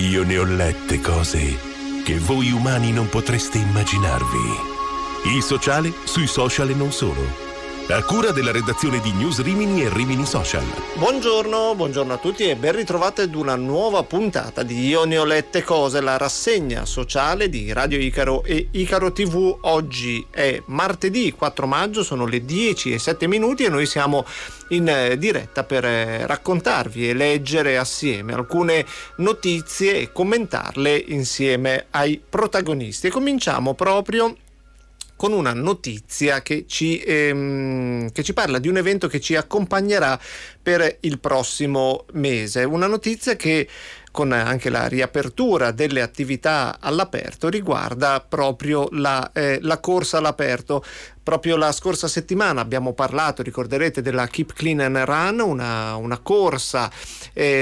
Io ne ho lette cose che voi umani non potreste immaginarvi. Il sociale sui social e non solo. A cura della redazione di News Rimini e Rimini Social. Buongiorno, buongiorno a tutti e ben ritrovati ad una nuova puntata di Io ne ho lette cose, la rassegna sociale di Radio Icaro e Icaro TV. Oggi è martedì 4 maggio, sono le 10:07 e noi siamo in diretta per raccontarvi e leggere assieme alcune notizie e commentarle insieme ai protagonisti. E cominciamo proprio con una notizia che ci parla di un evento che ci accompagnerà per il prossimo mese. Una notizia che, con anche la riapertura delle attività all'aperto, riguarda proprio la corsa all'aperto. Proprio la scorsa settimana abbiamo parlato, ricorderete, della Keep Clean and Run, una corsa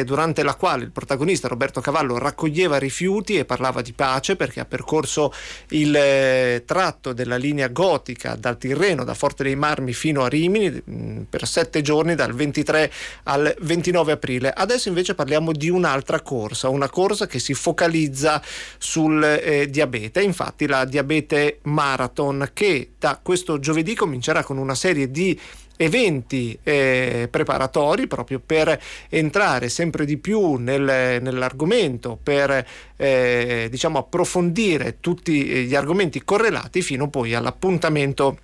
durante la quale il protagonista Roberto Cavallo raccoglieva rifiuti e parlava di pace, perché ha percorso il tratto della linea gotica dal Tirreno, da Forte dei Marmi fino a Rimini, per 7 giorni, dal 23 al 29 aprile. Adesso invece parliamo di un'altra corsa, una corsa che si focalizza sul diabete. Infatti la Diabete Marathon, che da questo giovedì comincerà con una serie di eventi preparatori proprio per entrare sempre di più nell'argomento, per approfondire tutti gli argomenti correlati fino poi all'appuntamento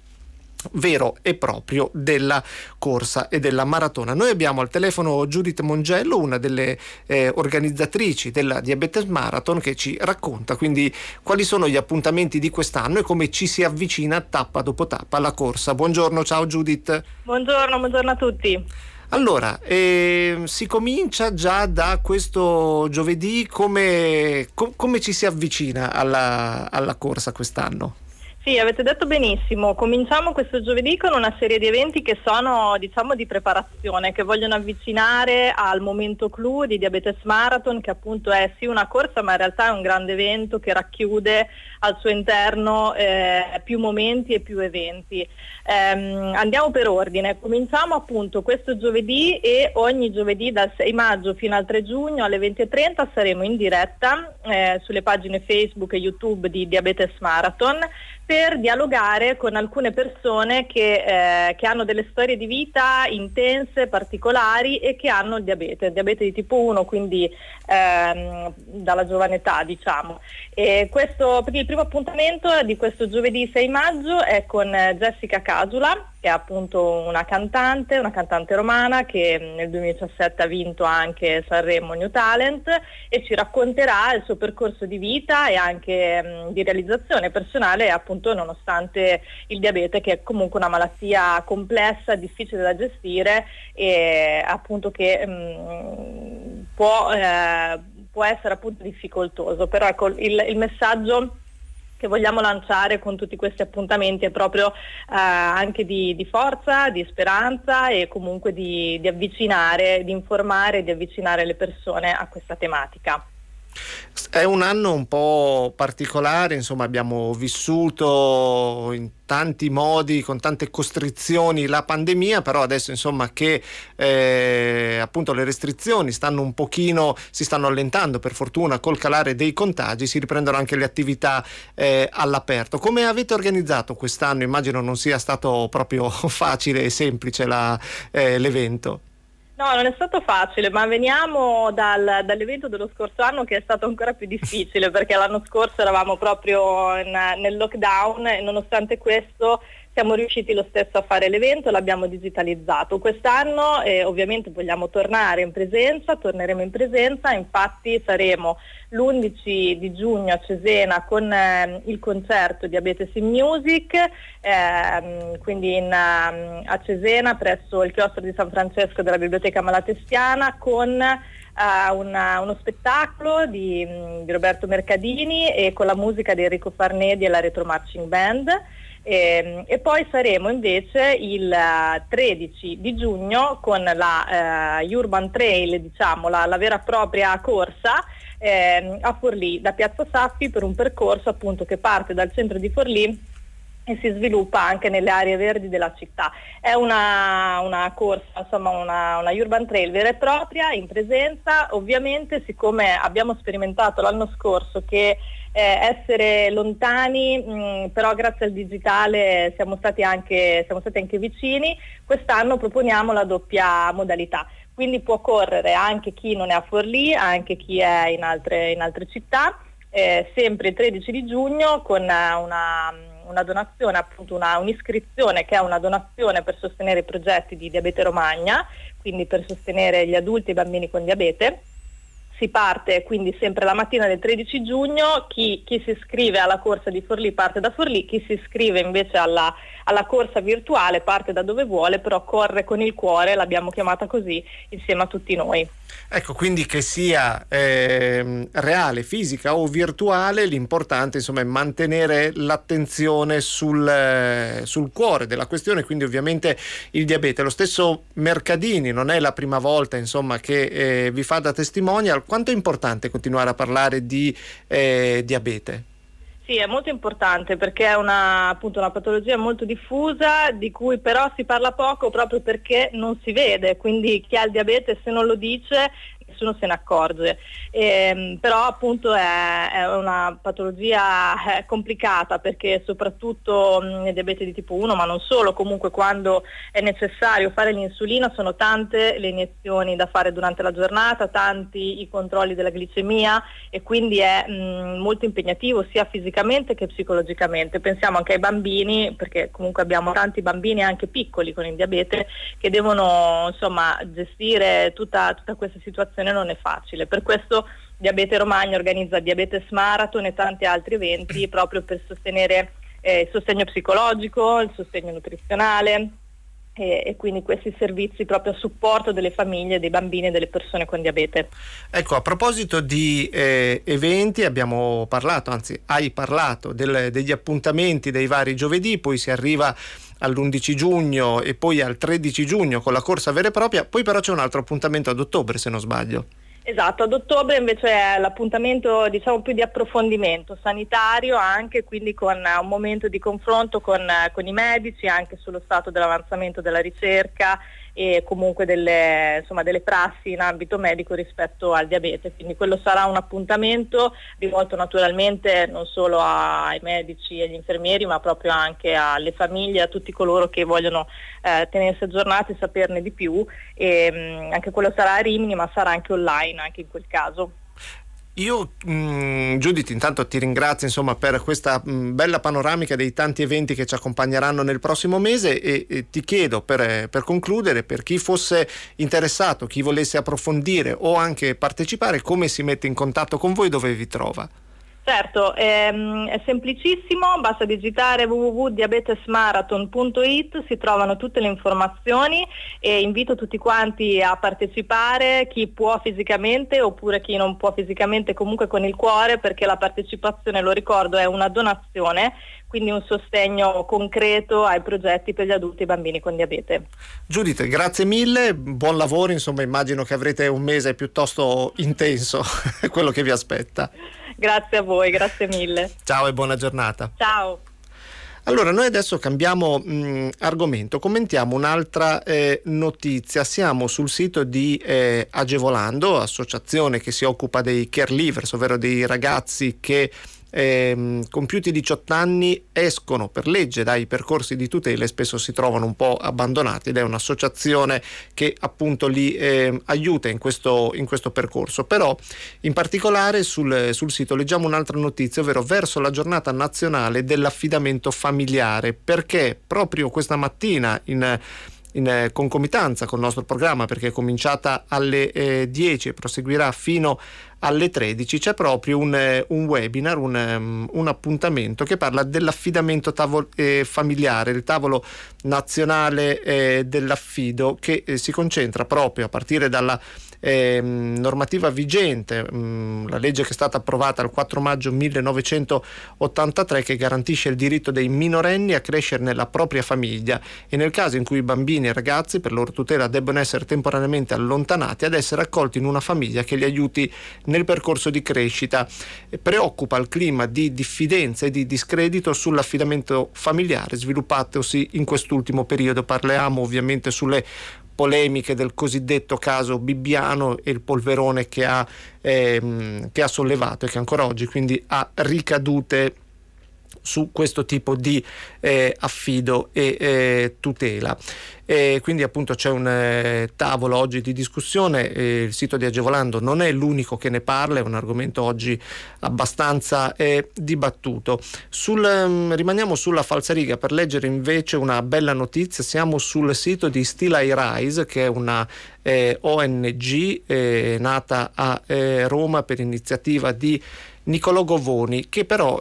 vero e proprio della corsa e della maratona. Noi abbiamo al telefono Judith Mongello, una delle organizzatrici della Diabetes Marathon, che ci racconta quindi quali sono gli appuntamenti di quest'anno e come ci si avvicina tappa dopo tappa alla corsa. Buongiorno, ciao Judith. Buongiorno a tutti. Allora, si comincia già da questo giovedì, come ci si avvicina alla corsa quest'anno? Sì, avete detto benissimo. Cominciamo questo giovedì con una serie di eventi che sono, di preparazione, che vogliono avvicinare al momento clou di Diabetes Marathon, che appunto è sì una corsa, ma in realtà è un grande evento che racchiude al suo interno più momenti e più eventi. Andiamo per ordine. Cominciamo appunto questo giovedì, e ogni giovedì dal 6 maggio fino al 3 giugno alle 20:30 saremo in diretta sulle pagine Facebook e YouTube di Diabetes Marathon, per dialogare con alcune persone che hanno delle storie di vita intense, particolari, e che hanno il diabete di tipo 1, quindi dalla giovane età, E il primo appuntamento di questo giovedì 6 maggio è con Jessica Casula, che è appunto una cantante romana che nel 2017 ha vinto anche Sanremo New Talent, e ci racconterà il suo percorso di vita e anche di realizzazione personale, appunto, nonostante il diabete, che è comunque una malattia complessa, difficile da gestire, e appunto che può essere appunto difficoltoso. Però ecco, il messaggio che vogliamo lanciare con tutti questi appuntamenti è proprio anche di forza, di speranza, e comunque di avvicinare, di informare, di avvicinare le persone a questa tematica. È un anno un po' particolare, insomma, abbiamo vissuto in tanti modi, con tante costrizioni, la pandemia, però adesso insomma che appunto le restrizioni si stanno allentando, per fortuna, col calare dei contagi si riprendono anche le attività all'aperto. Come avete organizzato quest'anno? Immagino non sia stato proprio facile e semplice l'evento. No, non è stato facile, ma veniamo dall'evento dello scorso anno, che è stato ancora più difficile, perché l'anno scorso eravamo proprio nel lockdown, e nonostante questo siamo riusciti lo stesso a fare l'evento, l'abbiamo digitalizzato. Quest'anno ovviamente vogliamo torneremo in presenza, infatti saremo l'11 di giugno a Cesena con il concerto Diabetes in Music, quindi a Cesena presso il chiostro di San Francesco della Biblioteca Malatestiana, con uno spettacolo di Roberto Mercadini e con la musica di Enrico Farnedi e la Retro Marching Band. E poi saremo invece il 13 di giugno con la Urban Trail, la vera e propria corsa a Forlì, da Piazza Saffi, per un percorso appunto che parte dal centro di Forlì e si sviluppa anche nelle aree verdi della città. È una corsa, insomma una urban trail vera e propria, in presenza. Ovviamente, siccome abbiamo sperimentato l'anno scorso che essere lontani, però grazie al digitale siamo stati anche vicini, quest'anno proponiamo la doppia modalità. Quindi può correre anche chi non è a Forlì, anche chi è in altre città, sempre il 13 di giugno con una donazione, appunto un'iscrizione che è una donazione per sostenere i progetti di Diabete Romagna, quindi per sostenere gli adulti e i bambini con diabete. Si parte quindi sempre la mattina del 13 giugno, chi si iscrive alla corsa di Forlì parte da Forlì, chi si iscrive invece alla corsa virtuale parte da dove vuole, però corre con il cuore, l'abbiamo chiamata così, insieme a tutti noi. Ecco, quindi che sia reale, fisica o virtuale, l'importante insomma è mantenere l'attenzione sul cuore della questione, quindi ovviamente il diabete. Lo stesso Mercadini, non è la prima volta insomma che vi fa da testimonial. Quanto è importante continuare a parlare di diabete? Sì, è molto importante perché è appunto una patologia molto diffusa di cui però si parla poco proprio perché non si vede, quindi chi ha il diabete se non lo dice nessuno se ne accorge, però appunto è una patologia complicata perché soprattutto nel diabete di tipo 1, ma non solo, comunque quando è necessario fare l'insulina sono tante le iniezioni da fare durante la giornata, tanti i controlli della glicemia e quindi è molto impegnativo sia fisicamente che psicologicamente. Pensiamo anche ai bambini, perché comunque abbiamo tanti bambini anche piccoli con il diabete che devono insomma gestire tutta questa situazione. Non è facile, per questo Diabete Romagna organizza Diabetes Marathon e tanti altri eventi proprio per sostenere il sostegno psicologico, il sostegno nutrizionale e quindi questi servizi proprio a supporto delle famiglie, dei bambini e delle persone con diabete. Ecco, a proposito di eventi, abbiamo parlato, anzi hai parlato degli appuntamenti dei vari giovedì, poi si arriva all'11 giugno e poi al 13 giugno con la corsa vera e propria, poi però c'è un altro appuntamento ad ottobre se non sbaglio. Esatto, ad ottobre invece è l'appuntamento diciamo più di approfondimento sanitario anche, quindi con un momento di confronto con i medici anche sullo stato dell'avanzamento della ricerca e comunque delle prassi in ambito medico rispetto al diabete, quindi quello sarà un appuntamento rivolto naturalmente non solo ai medici e agli infermieri ma proprio anche alle famiglie, a tutti coloro che vogliono tenersi aggiornati, saperne di più e anche quello sarà a Rimini ma sarà anche online anche in quel caso. Io Judith intanto ti ringrazio insomma per questa bella panoramica dei tanti eventi che ci accompagneranno nel prossimo mese e ti chiedo per concludere, per chi fosse interessato, chi volesse approfondire o anche partecipare, come si mette in contatto con voi, dove vi trova? Certo, è semplicissimo, basta digitare www.diabetesmarathon.it, si trovano tutte le informazioni e invito tutti quanti a partecipare, chi può fisicamente oppure chi non può fisicamente, comunque con il cuore, perché la partecipazione, lo ricordo, è una donazione, quindi un sostegno concreto ai progetti per gli adulti e i bambini con diabete. Judith, grazie mille, buon lavoro, insomma immagino che avrete un mese piuttosto intenso, quello che vi aspetta. Grazie a voi, grazie mille. Ciao e buona giornata. Ciao. Allora, noi adesso cambiamo argomento, commentiamo un'altra notizia. Siamo sul sito di Agevolando, associazione che si occupa dei caregiver, ovvero dei ragazzi che compiuti 18 anni escono per legge dai percorsi di tutela e spesso si trovano un po' abbandonati, ed è un'associazione che appunto li aiuta in questo percorso. Però in particolare sul sito leggiamo un'altra notizia, ovvero verso la giornata nazionale dell'affidamento familiare, perché proprio questa mattina in concomitanza con il nostro programma, perché è cominciata alle 10 e proseguirà fino alle 13, c'è proprio un webinar, un appuntamento che parla dell'affidamento familiare, il tavolo nazionale dell'affido che si concentra proprio a partire dalla normativa vigente, la legge che è stata approvata il 4 maggio 1983, che garantisce il diritto dei minorenni a crescere nella propria famiglia e, nel caso in cui i bambini e ragazzi per loro tutela debbano essere temporaneamente allontanati, ad essere accolti in una famiglia che li aiuti nel percorso di crescita. Preoccupa il clima di diffidenza e di discredito sull'affidamento familiare sviluppatosi in quest'ultimo periodo. Parliamo ovviamente sulle polemiche del cosiddetto caso Bibbiano e il polverone che ha sollevato e che ancora oggi quindi ha ricadute su questo tipo di affido e tutela. E quindi appunto c'è un tavolo oggi di discussione, il sito di Agevolando non è l'unico che ne parla, è un argomento oggi abbastanza dibattuto. Rimaniamo sulla falsariga per leggere invece una bella notizia, siamo sul sito di Still I Rise, che è una ONG nata a Roma per iniziativa di Nicolò Govoni, che però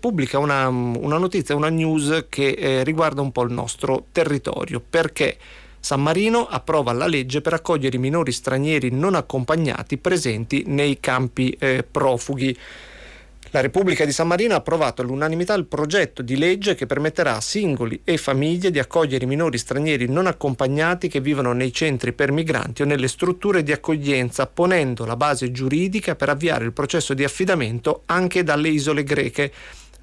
pubblica una notizia, una news che riguarda un po' il nostro territorio, perché San Marino approva la legge per accogliere i minori stranieri non accompagnati presenti nei campi profughi. La Repubblica di San Marino ha approvato all'unanimità il progetto di legge che permetterà a singoli e famiglie di accogliere i minori stranieri non accompagnati che vivono nei centri per migranti o nelle strutture di accoglienza, ponendo la base giuridica per avviare il processo di affidamento anche dalle isole greche.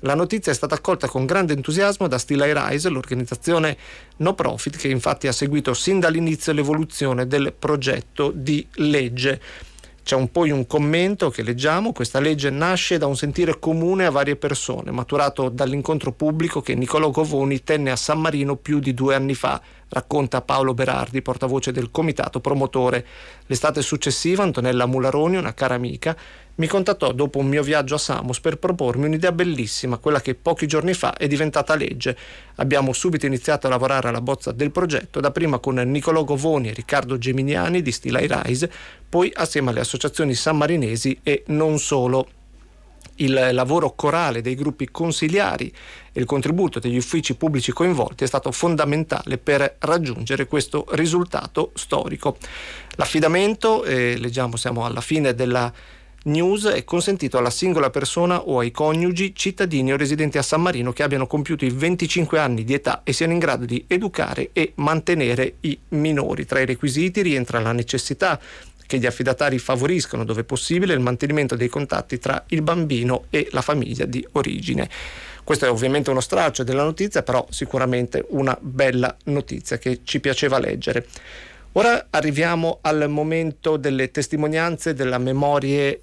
La notizia è stata accolta con grande entusiasmo da Still I Rise, l'organizzazione no profit che infatti ha seguito sin dall'inizio l'evoluzione del progetto di legge. C'è poi un commento che leggiamo: questa legge nasce da un sentire comune a varie persone, maturato dall'incontro pubblico che Nicolò Govoni tenne a San Marino più di 2 anni fa, racconta Paolo Berardi, portavoce del comitato promotore. L'estate successiva Antonella Mularoni, una cara amica, mi contattò dopo un mio viaggio a Samos per propormi un'idea bellissima, quella che pochi giorni fa è diventata legge. Abbiamo subito iniziato a lavorare alla bozza del progetto, dapprima con Nicolò Govoni e Riccardo Geminiani di Still I Rise, poi assieme alle associazioni sammarinesi e non solo. Il lavoro corale dei gruppi consiliari e il contributo degli uffici pubblici coinvolti è stato fondamentale per raggiungere questo risultato storico. L'affidamento, leggiamo, siamo alla fine della news, è consentito alla singola persona o ai coniugi, cittadini o residenti a San Marino che abbiano compiuto i 25 anni di età e siano in grado di educare e mantenere i minori. Tra i requisiti rientra la necessità che gli affidatari favoriscano, dove possibile, il mantenimento dei contatti tra il bambino e la famiglia di origine. Questo è ovviamente uno stralcio della notizia, però sicuramente una bella notizia che ci piaceva leggere. Ora arriviamo al momento delle testimonianze, delle memorie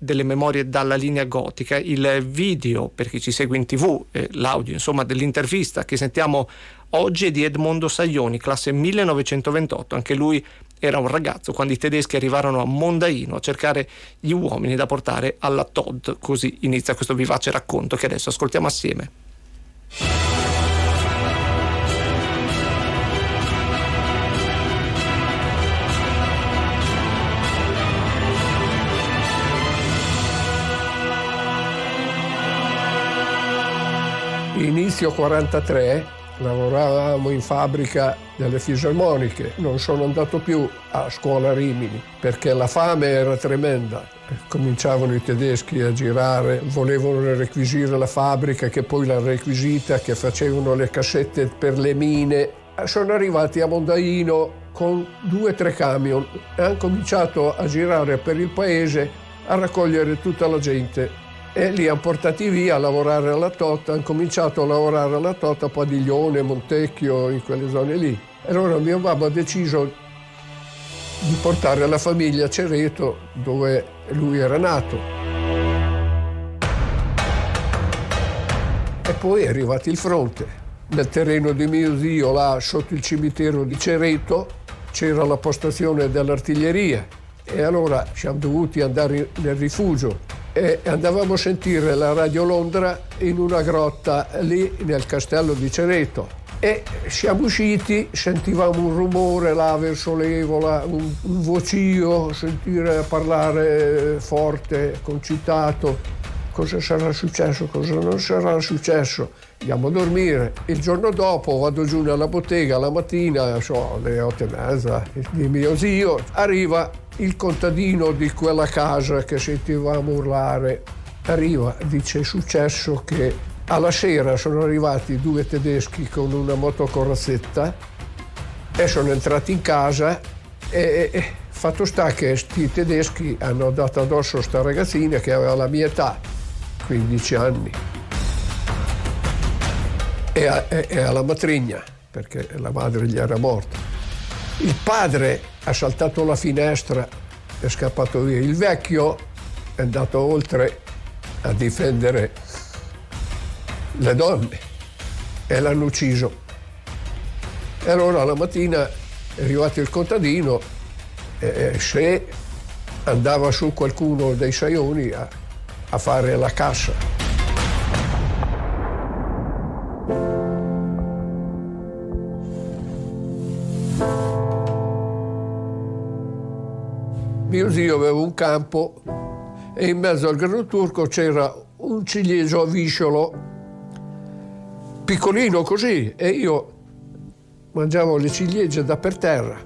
dalla linea gotica. Il video, per chi ci segue in TV, l'audio insomma dell'intervista che sentiamo oggi è di Edmondo Saglioni, classe 1928. Anche lui era un ragazzo quando i tedeschi arrivarono a Mondaino a cercare gli uomini da portare alla Todd. Così inizia questo vivace racconto che adesso ascoltiamo assieme. Inizio 43, lavoravamo in fabbrica delle fisarmoniche, non sono andato più a scuola a Rimini perché la fame era tremenda. Cominciavano i tedeschi a girare, volevano requisire la fabbrica, che poi l'ha requisita, che facevano le cassette per le mine. Sono arrivati a Mondaino con 2 o 3 camion e hanno cominciato a girare per il paese a raccogliere tutta la gente. E li hanno portati via a lavorare alla Totta, hanno cominciato a lavorare alla Totta a Padiglione, Montecchio, in quelle zone lì. E allora mio babbo ha deciso di portare la famiglia a Cereto, dove lui era nato. E poi è arrivato il fronte. Nel terreno di mio zio, là sotto il cimitero di Cereto, c'era la postazione dell'artiglieria. E allora siamo dovuti andare nel rifugio. E andavamo a sentire la Radio Londra in una grotta lì nel castello di Cereto, e siamo usciti, sentivamo un rumore là verso l'Evola, un vocio, sentire parlare forte, concitato. cosa sarà successo, cosa non sarà successo, andiamo a dormire. Il giorno dopo vado giù nella bottega la mattina, so, alle 8:30, di mio zio, arriva il contadino di quella casa che sentivamo urlare, arriva, dice: è successo che alla sera sono arrivati due tedeschi con una motocorazzetta e sono entrati in casa e fatto sta che questi tedeschi hanno dato addosso sta ragazzina che aveva la mia età, 15 anni, e alla matrigna, perché la madre gli era morta. Il padre ha saltato la finestra, è scappato via. Il vecchio è andato oltre a difendere le donne e l'hanno ucciso. E allora la mattina è arrivato il contadino e se andava su qualcuno dei saioni a fare la cassa. Mio zio aveva un campo e in mezzo al grano turco c'era un ciliegio a visciolo piccolino così, e io mangiavo le ciliegie da per terra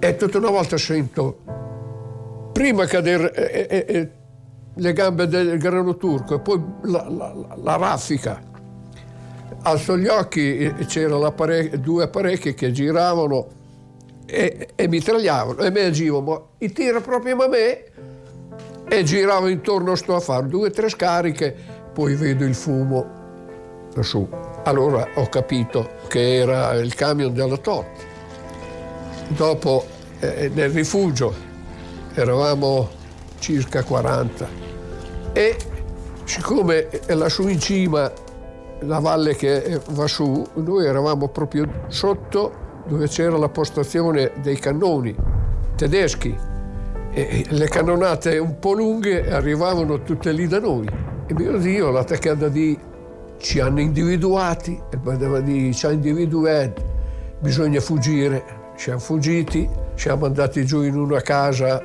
e tutta una volta sento prima cadere le gambe del grano turco e poi la raffica. Alzo gli occhi, c'erano due apparecchi che giravano e mi tagliavano e mi agivano, ma i tira proprio a me e giravo intorno, sto a fare 2 o 3 scariche, poi vedo il fumo su. Allora ho capito che era il camion della Totti. Dopo nel rifugio eravamo circa 40 e siccome lassù in cima la valle che va su, noi eravamo proprio sotto dove c'era la postazione dei cannoni tedeschi e le cannonate un po' lunghe arrivavano tutte lì da noi e mio Dio la taccata di ci hanno individuati e poteva dire ci hanno individuati, bisogna fuggire. Siamo fuggiti, siamo andati giù in una casa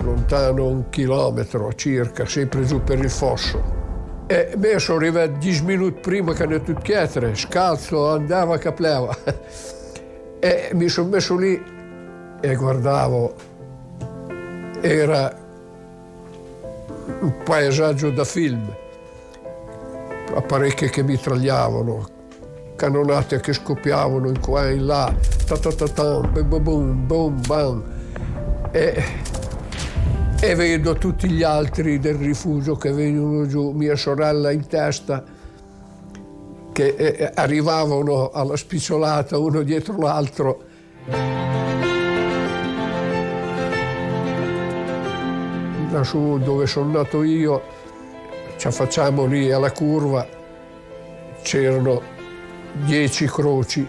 lontano 1 chilometro circa, sempre giù per il fosso. E me sono arrivato 10 minuti prima che ne tutti chietere, scalzo, andava che pleva. E mi sono messo lì e guardavo. Era un paesaggio da film. Apparecchi che mitragliavano, cannonate che scoppiavano in qua e in là, ta ta ta ta, bum bum bum bam, e vedo tutti gli altri del rifugio che venivano giù, mia sorella in testa, che arrivavano alla spicciolata uno dietro l'altro. Lassù dove sono nato io, ci affacciamo lì alla curva, c'erano 10 croci,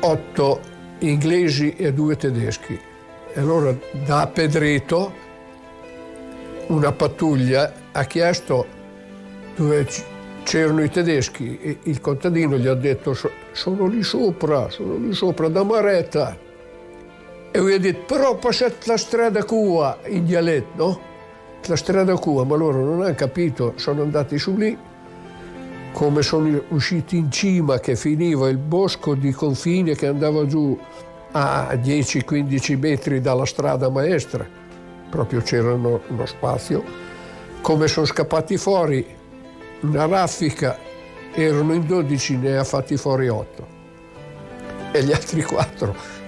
8 inglesi e 2 tedeschi. E allora da Pedreto una pattuglia ha chiesto dove c'erano i tedeschi e il contadino gli ha detto: sono lì sopra da Maretta. E lui ha detto: però passate la strada qua, in dialetto, no? La strada Cuba, ma loro non hanno capito, sono andati su lì, come sono usciti in cima che finiva il bosco di confine che andava giù a 10-15 metri dalla strada maestra, proprio c'era uno spazio, come sono scappati fuori una raffica, erano in 12, ne ha fatti fuori 8 e gli altri 4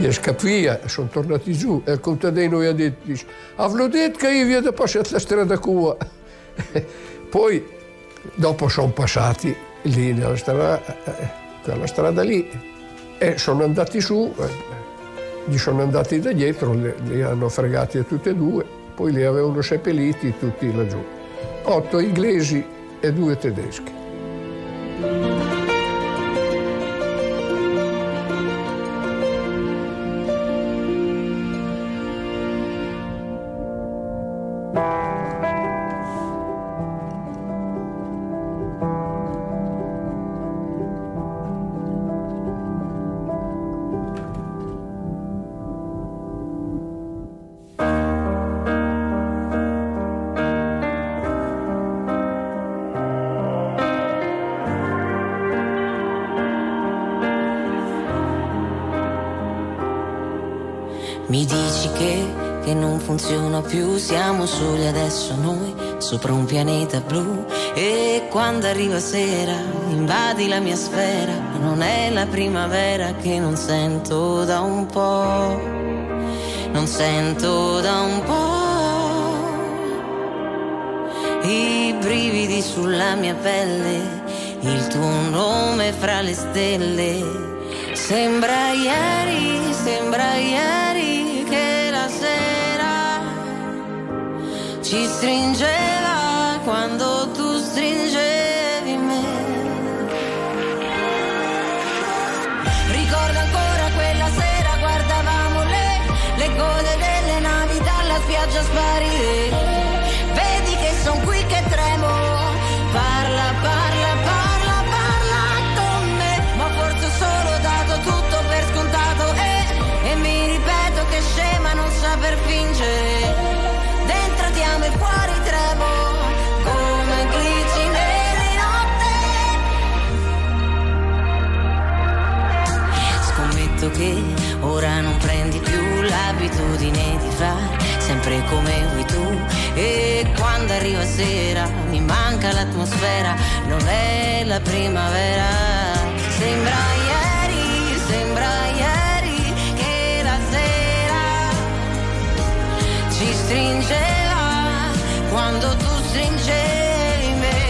gli scappia, sono tornati giù e il contadino gli ha detto: avlo detto che io vi ho passato la strada qua. Poi dopo sono passati lì nella strada, quella strada lì, e sono andati su, gli sono andati da dietro, li hanno fregati a tutti e 2, poi li avevano seppelliti tutti laggiù. 8 inglesi e 2 tedeschi. che non funziona più, siamo soli adesso noi sopra un pianeta blu. E quando arriva sera invadi la mia sfera, ma non è la primavera che non sento da un po', non sento da un po'. I brividi sulla mia pelle, il tuo nome fra le stelle. Sembra ieri che la sera ci stringeva quando tu stringevi me. Ricordo ancora quella sera, guardavamo le code delle navi dalla spiaggia sparire. Vedi che son qui che tremo, parla, parla, parla. Scema non saper fingere, dentro ti amo e fuori tremo come glitch nelle notte. Scommetto che ora non prendi più l'abitudine di far sempre come vuoi tu. E quando arriva sera mi manca l'atmosfera, non è la primavera. Sembra ieri che la sera ci stringeva quando tu stringevi me.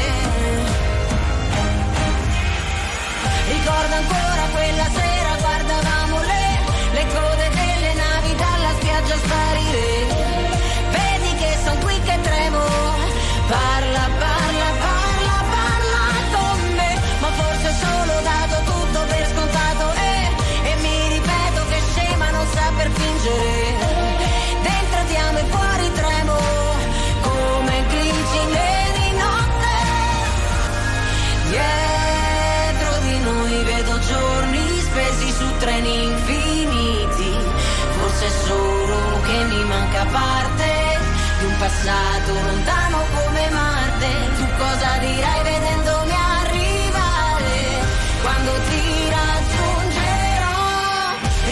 Ricordo ancora quella sera, guardavamo le code delle navi dalla spiaggia sparire. Vedi che son qui che tremo, parla, parla, parla, parla con me. Ma forse ho solo dato tutto per scontato e mi ripeto che scema non saper fingere. E fuori tremo come glicine di notte. Dietro di noi vedo giorni spesi su treni infiniti. Forse è solo che mi manca parte di un passato lontano come Marte. Tu cosa dirai vedendomi arrivare quando ti raggiungerò?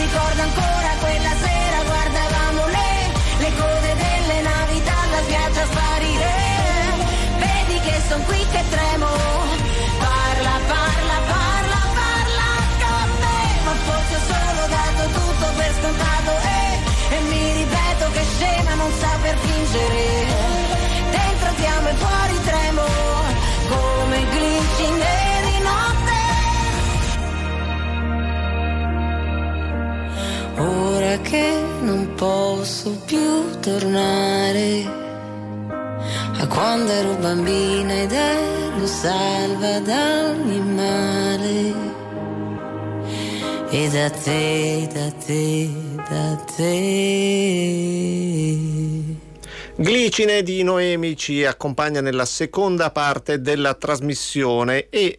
Ricordo ancora quella sera, guardavamo le code delle navi dalla spiaggia sparire. Vedi che son qui che tremo, parla, parla, parla, parla con me. Ma forse ho solo dato tutto per scontato e mi ripeto che scema non saper fingere. Dentro ti amo e fuori tremo come glicine di notte. Ora che non posso più tornare a quando ero bambina ed ero salva da ogni male. E da te, da te, da te. Glicine di Noemi ci accompagna nella seconda parte della trasmissione e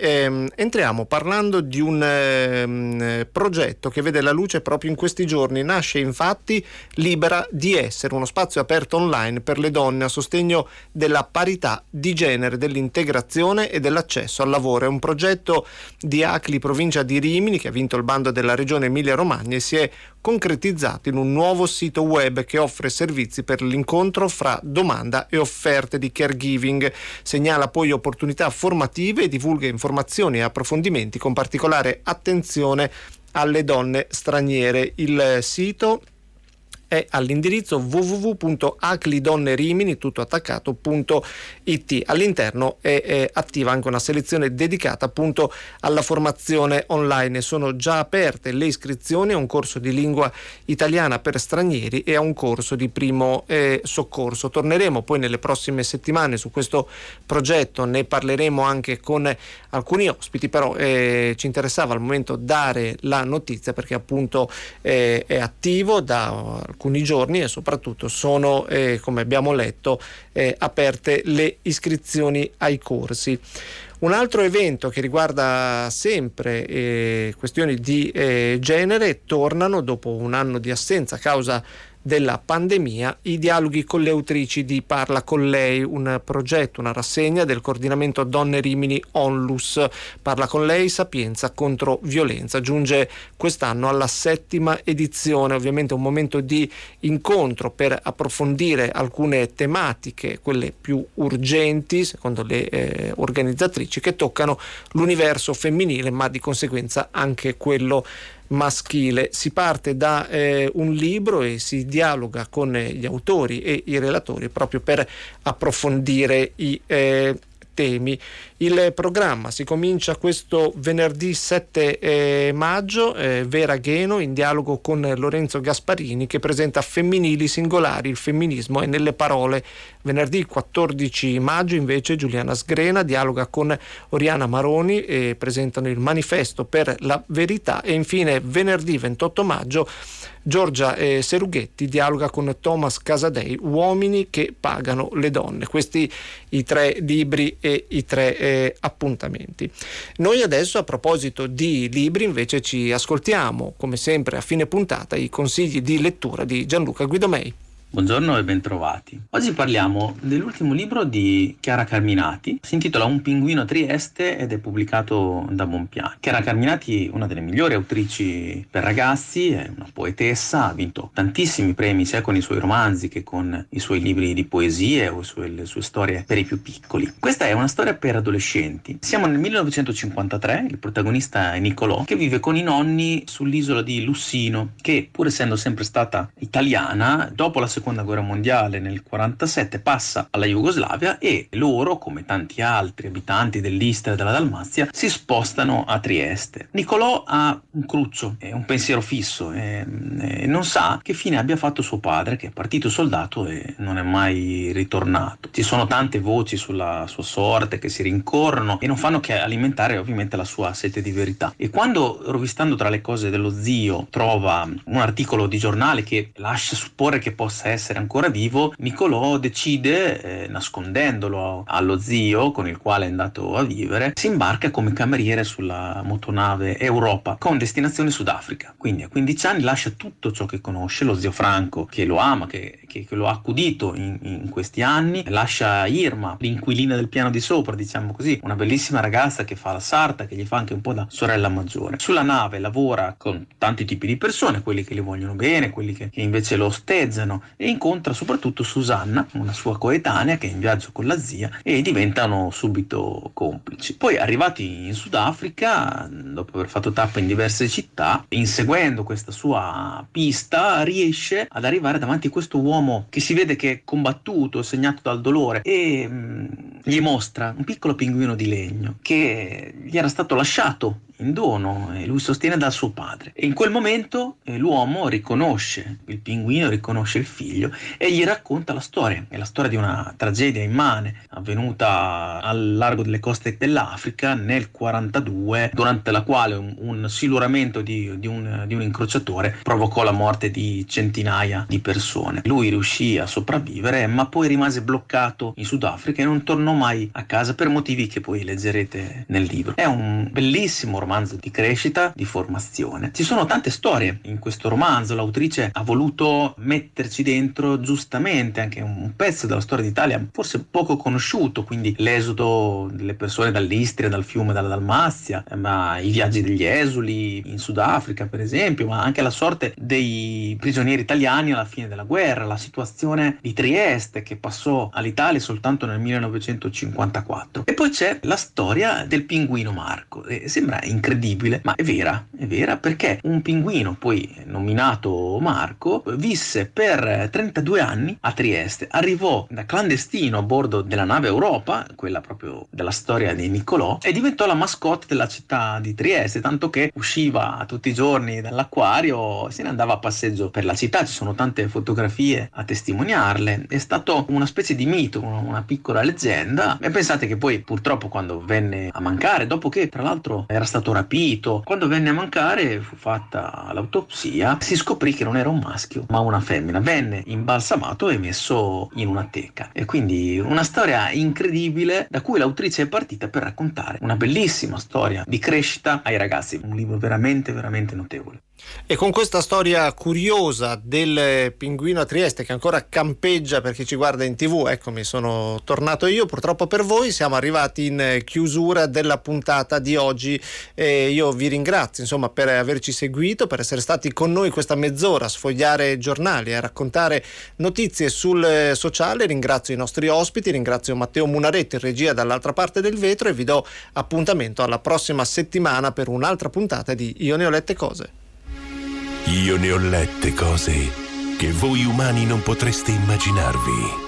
entriamo parlando di un progetto che vede la luce proprio in questi giorni. Nasce infatti Libera di Essere, uno spazio aperto online per le donne a sostegno della parità di genere, dell'integrazione e dell'accesso al lavoro. È un progetto di ACLI provincia di Rimini che ha vinto il bando della regione Emilia-Romagna e si è concretizzato in un nuovo sito web che offre servizi per l'incontro fra domanda e offerte di caregiving, segnala poi opportunità formative e divulga informazioni e approfondimenti con particolare attenzione alle donne straniere. Il sito è all'indirizzo www.aclidonnerimini.it. All'interno è attiva anche una selezione dedicata appunto alla formazione online. Sono già aperte le iscrizioni a un corso di lingua italiana per stranieri e a un corso di primo soccorso. Torneremo poi nelle prossime settimane su questo progetto, ne parleremo anche con alcuni ospiti, però ci interessava al momento dare la notizia perché appunto è attivo da alcuni giorni e soprattutto sono, come abbiamo letto, aperte le iscrizioni ai corsi. Un altro evento che riguarda sempre questioni di genere: tornano dopo un anno di assenza a causa della pandemia, i dialoghi con le autrici di Parla con lei, un progetto, una rassegna del Coordinamento Donne Rimini Onlus. Parla con lei, sapienza contro violenza, giunge quest'anno alla 7ª edizione, ovviamente un momento di incontro per approfondire alcune tematiche, quelle più urgenti secondo le organizzatrici, che toccano l'universo femminile ma di conseguenza anche quello maschile. Si parte da un libro e si dialoga con gli autori e i relatori proprio per approfondire i temi. Il programma si comincia questo venerdì 7 maggio, Vera Gheno in dialogo con Lorenzo Gasparini che presenta Femminili singolari, il femminismo è nelle parole. Venerdì 14 maggio invece Giuliana Sgrena dialoga con Oriana Maroni e presentano il manifesto per la verità. E infine venerdì 28 maggio Giorgia Serughetti dialoga con Thomas Casadei, Uomini che pagano le donne. Questi i tre libri e i tre appuntamenti. Noi adesso, a proposito di libri, invece ci ascoltiamo come sempre a fine puntata i consigli di lettura di Gianluca Guidomei. Buongiorno e bentrovati. Oggi parliamo dell'ultimo libro di Chiara Carminati, si intitola Un pinguino a Trieste ed è pubblicato da Bonpiani. Chiara Carminati, una delle migliori autrici per ragazzi, è una poetessa, ha vinto tantissimi premi sia con i suoi romanzi che con i suoi libri di poesie o le sue storie per i più piccoli. Questa è una storia per adolescenti. Siamo nel 1953, il protagonista è Nicolò, che vive con i nonni sull'isola di Lussino, che pur essendo sempre stata italiana, dopo la Seconda Guerra Mondiale nel 1947 passa alla Jugoslavia e loro, come tanti altri abitanti dell'Istria e della Dalmazia, si spostano a Trieste. Nicolò ha un cruccio, è un pensiero fisso e non sa che fine abbia fatto suo padre, che è partito soldato e non è mai ritornato. Ci sono tante voci sulla sua sorte che si rincorrono e non fanno che alimentare ovviamente la sua sete di verità. E quando, rovistando tra le cose dello zio, trova un articolo di giornale che lascia supporre che possa essere ancora vivo, Nicolò decide, nascondendolo allo zio con il quale è andato a vivere, si imbarca come cameriere sulla motonave Europa con destinazione Sudafrica. Quindi a 15 anni lascia tutto ciò che conosce, lo zio Franco che lo ama, che lo ha accudito in questi anni, lascia Irma, l'inquilina del piano di sopra, diciamo così, una bellissima ragazza che fa la sarta, che gli fa anche un po' da sorella maggiore. Sulla nave lavora con tanti tipi di persone, quelli che le vogliono bene, quelli che invece lo osteggiano, e incontra soprattutto Susanna, una sua coetanea che è in viaggio con la zia, e diventano subito complici. Poi, arrivati in Sudafrica, dopo aver fatto tappa in diverse città, inseguendo questa sua pista, riesce ad arrivare davanti a questo uomo che si vede che è combattuto, segnato dal dolore, e gli mostra un piccolo pinguino di legno che gli era stato lasciato in dono e lui sostiene dal suo padre. E in quel momento l'uomo riconosce il pinguino, riconosce il figlio e gli racconta la storia. È la storia di una tragedia immane avvenuta al largo delle coste dell'Africa nel 1942, durante la quale un siluramento di un incrociatore provocò la morte di centinaia di persone. Lui riuscì a sopravvivere, ma poi rimase bloccato in Sudafrica e non tornò mai a casa per motivi che poi leggerete nel libro. È un bellissimo romanzo di crescita, di formazione. Ci sono tante storie in questo romanzo, l'autrice ha voluto metterci dentro giustamente anche un pezzo della storia d'Italia forse poco conosciuto, quindi l'esodo delle persone dall'Istria, dal fiume, dalla Dalmazia, ma i viaggi degli esuli in Sudafrica per esempio, ma anche la sorte dei prigionieri italiani alla fine della guerra, la situazione di Trieste che passò all'Italia soltanto nel 1954. E poi c'è la storia del pinguino Marco, e sembra incredibile, ma è vera, perché un pinguino poi nominato Marco visse per 32 anni a Trieste, arrivò da clandestino a bordo della nave Europa, quella proprio della storia di Nicolò, e diventò la mascotte della città di Trieste, tanto che usciva tutti i giorni dall'acquario, se ne andava a passeggio per la città, ci sono tante fotografie a testimoniarle. È stato una specie di mito, una piccola leggenda, e pensate che poi purtroppo quando venne a mancare, dopo che tra l'altro era stato rapito, quando venne a mancare fu fatta l'autopsia, si scoprì che non era un maschio ma una femmina, venne imbalsamato e messo in una teca. E quindi una storia incredibile da cui l'autrice è partita per raccontare una bellissima storia di crescita ai ragazzi, un libro veramente notevole. E con questa storia curiosa del pinguino a Trieste che ancora campeggia, per chi ci guarda in TV, eccomi, sono tornato io purtroppo per voi, siamo arrivati in chiusura della puntata di oggi e io vi ringrazio insomma per averci seguito, per essere stati con noi questa mezz'ora a sfogliare giornali, a raccontare notizie sul sociale. Ringrazio i nostri ospiti, ringrazio Matteo Munaretti in regia dall'altra parte del vetro e vi do appuntamento alla prossima settimana per un'altra puntata di Io ne ho lette cose. Io ne ho lette cose che voi umani non potreste immaginarvi.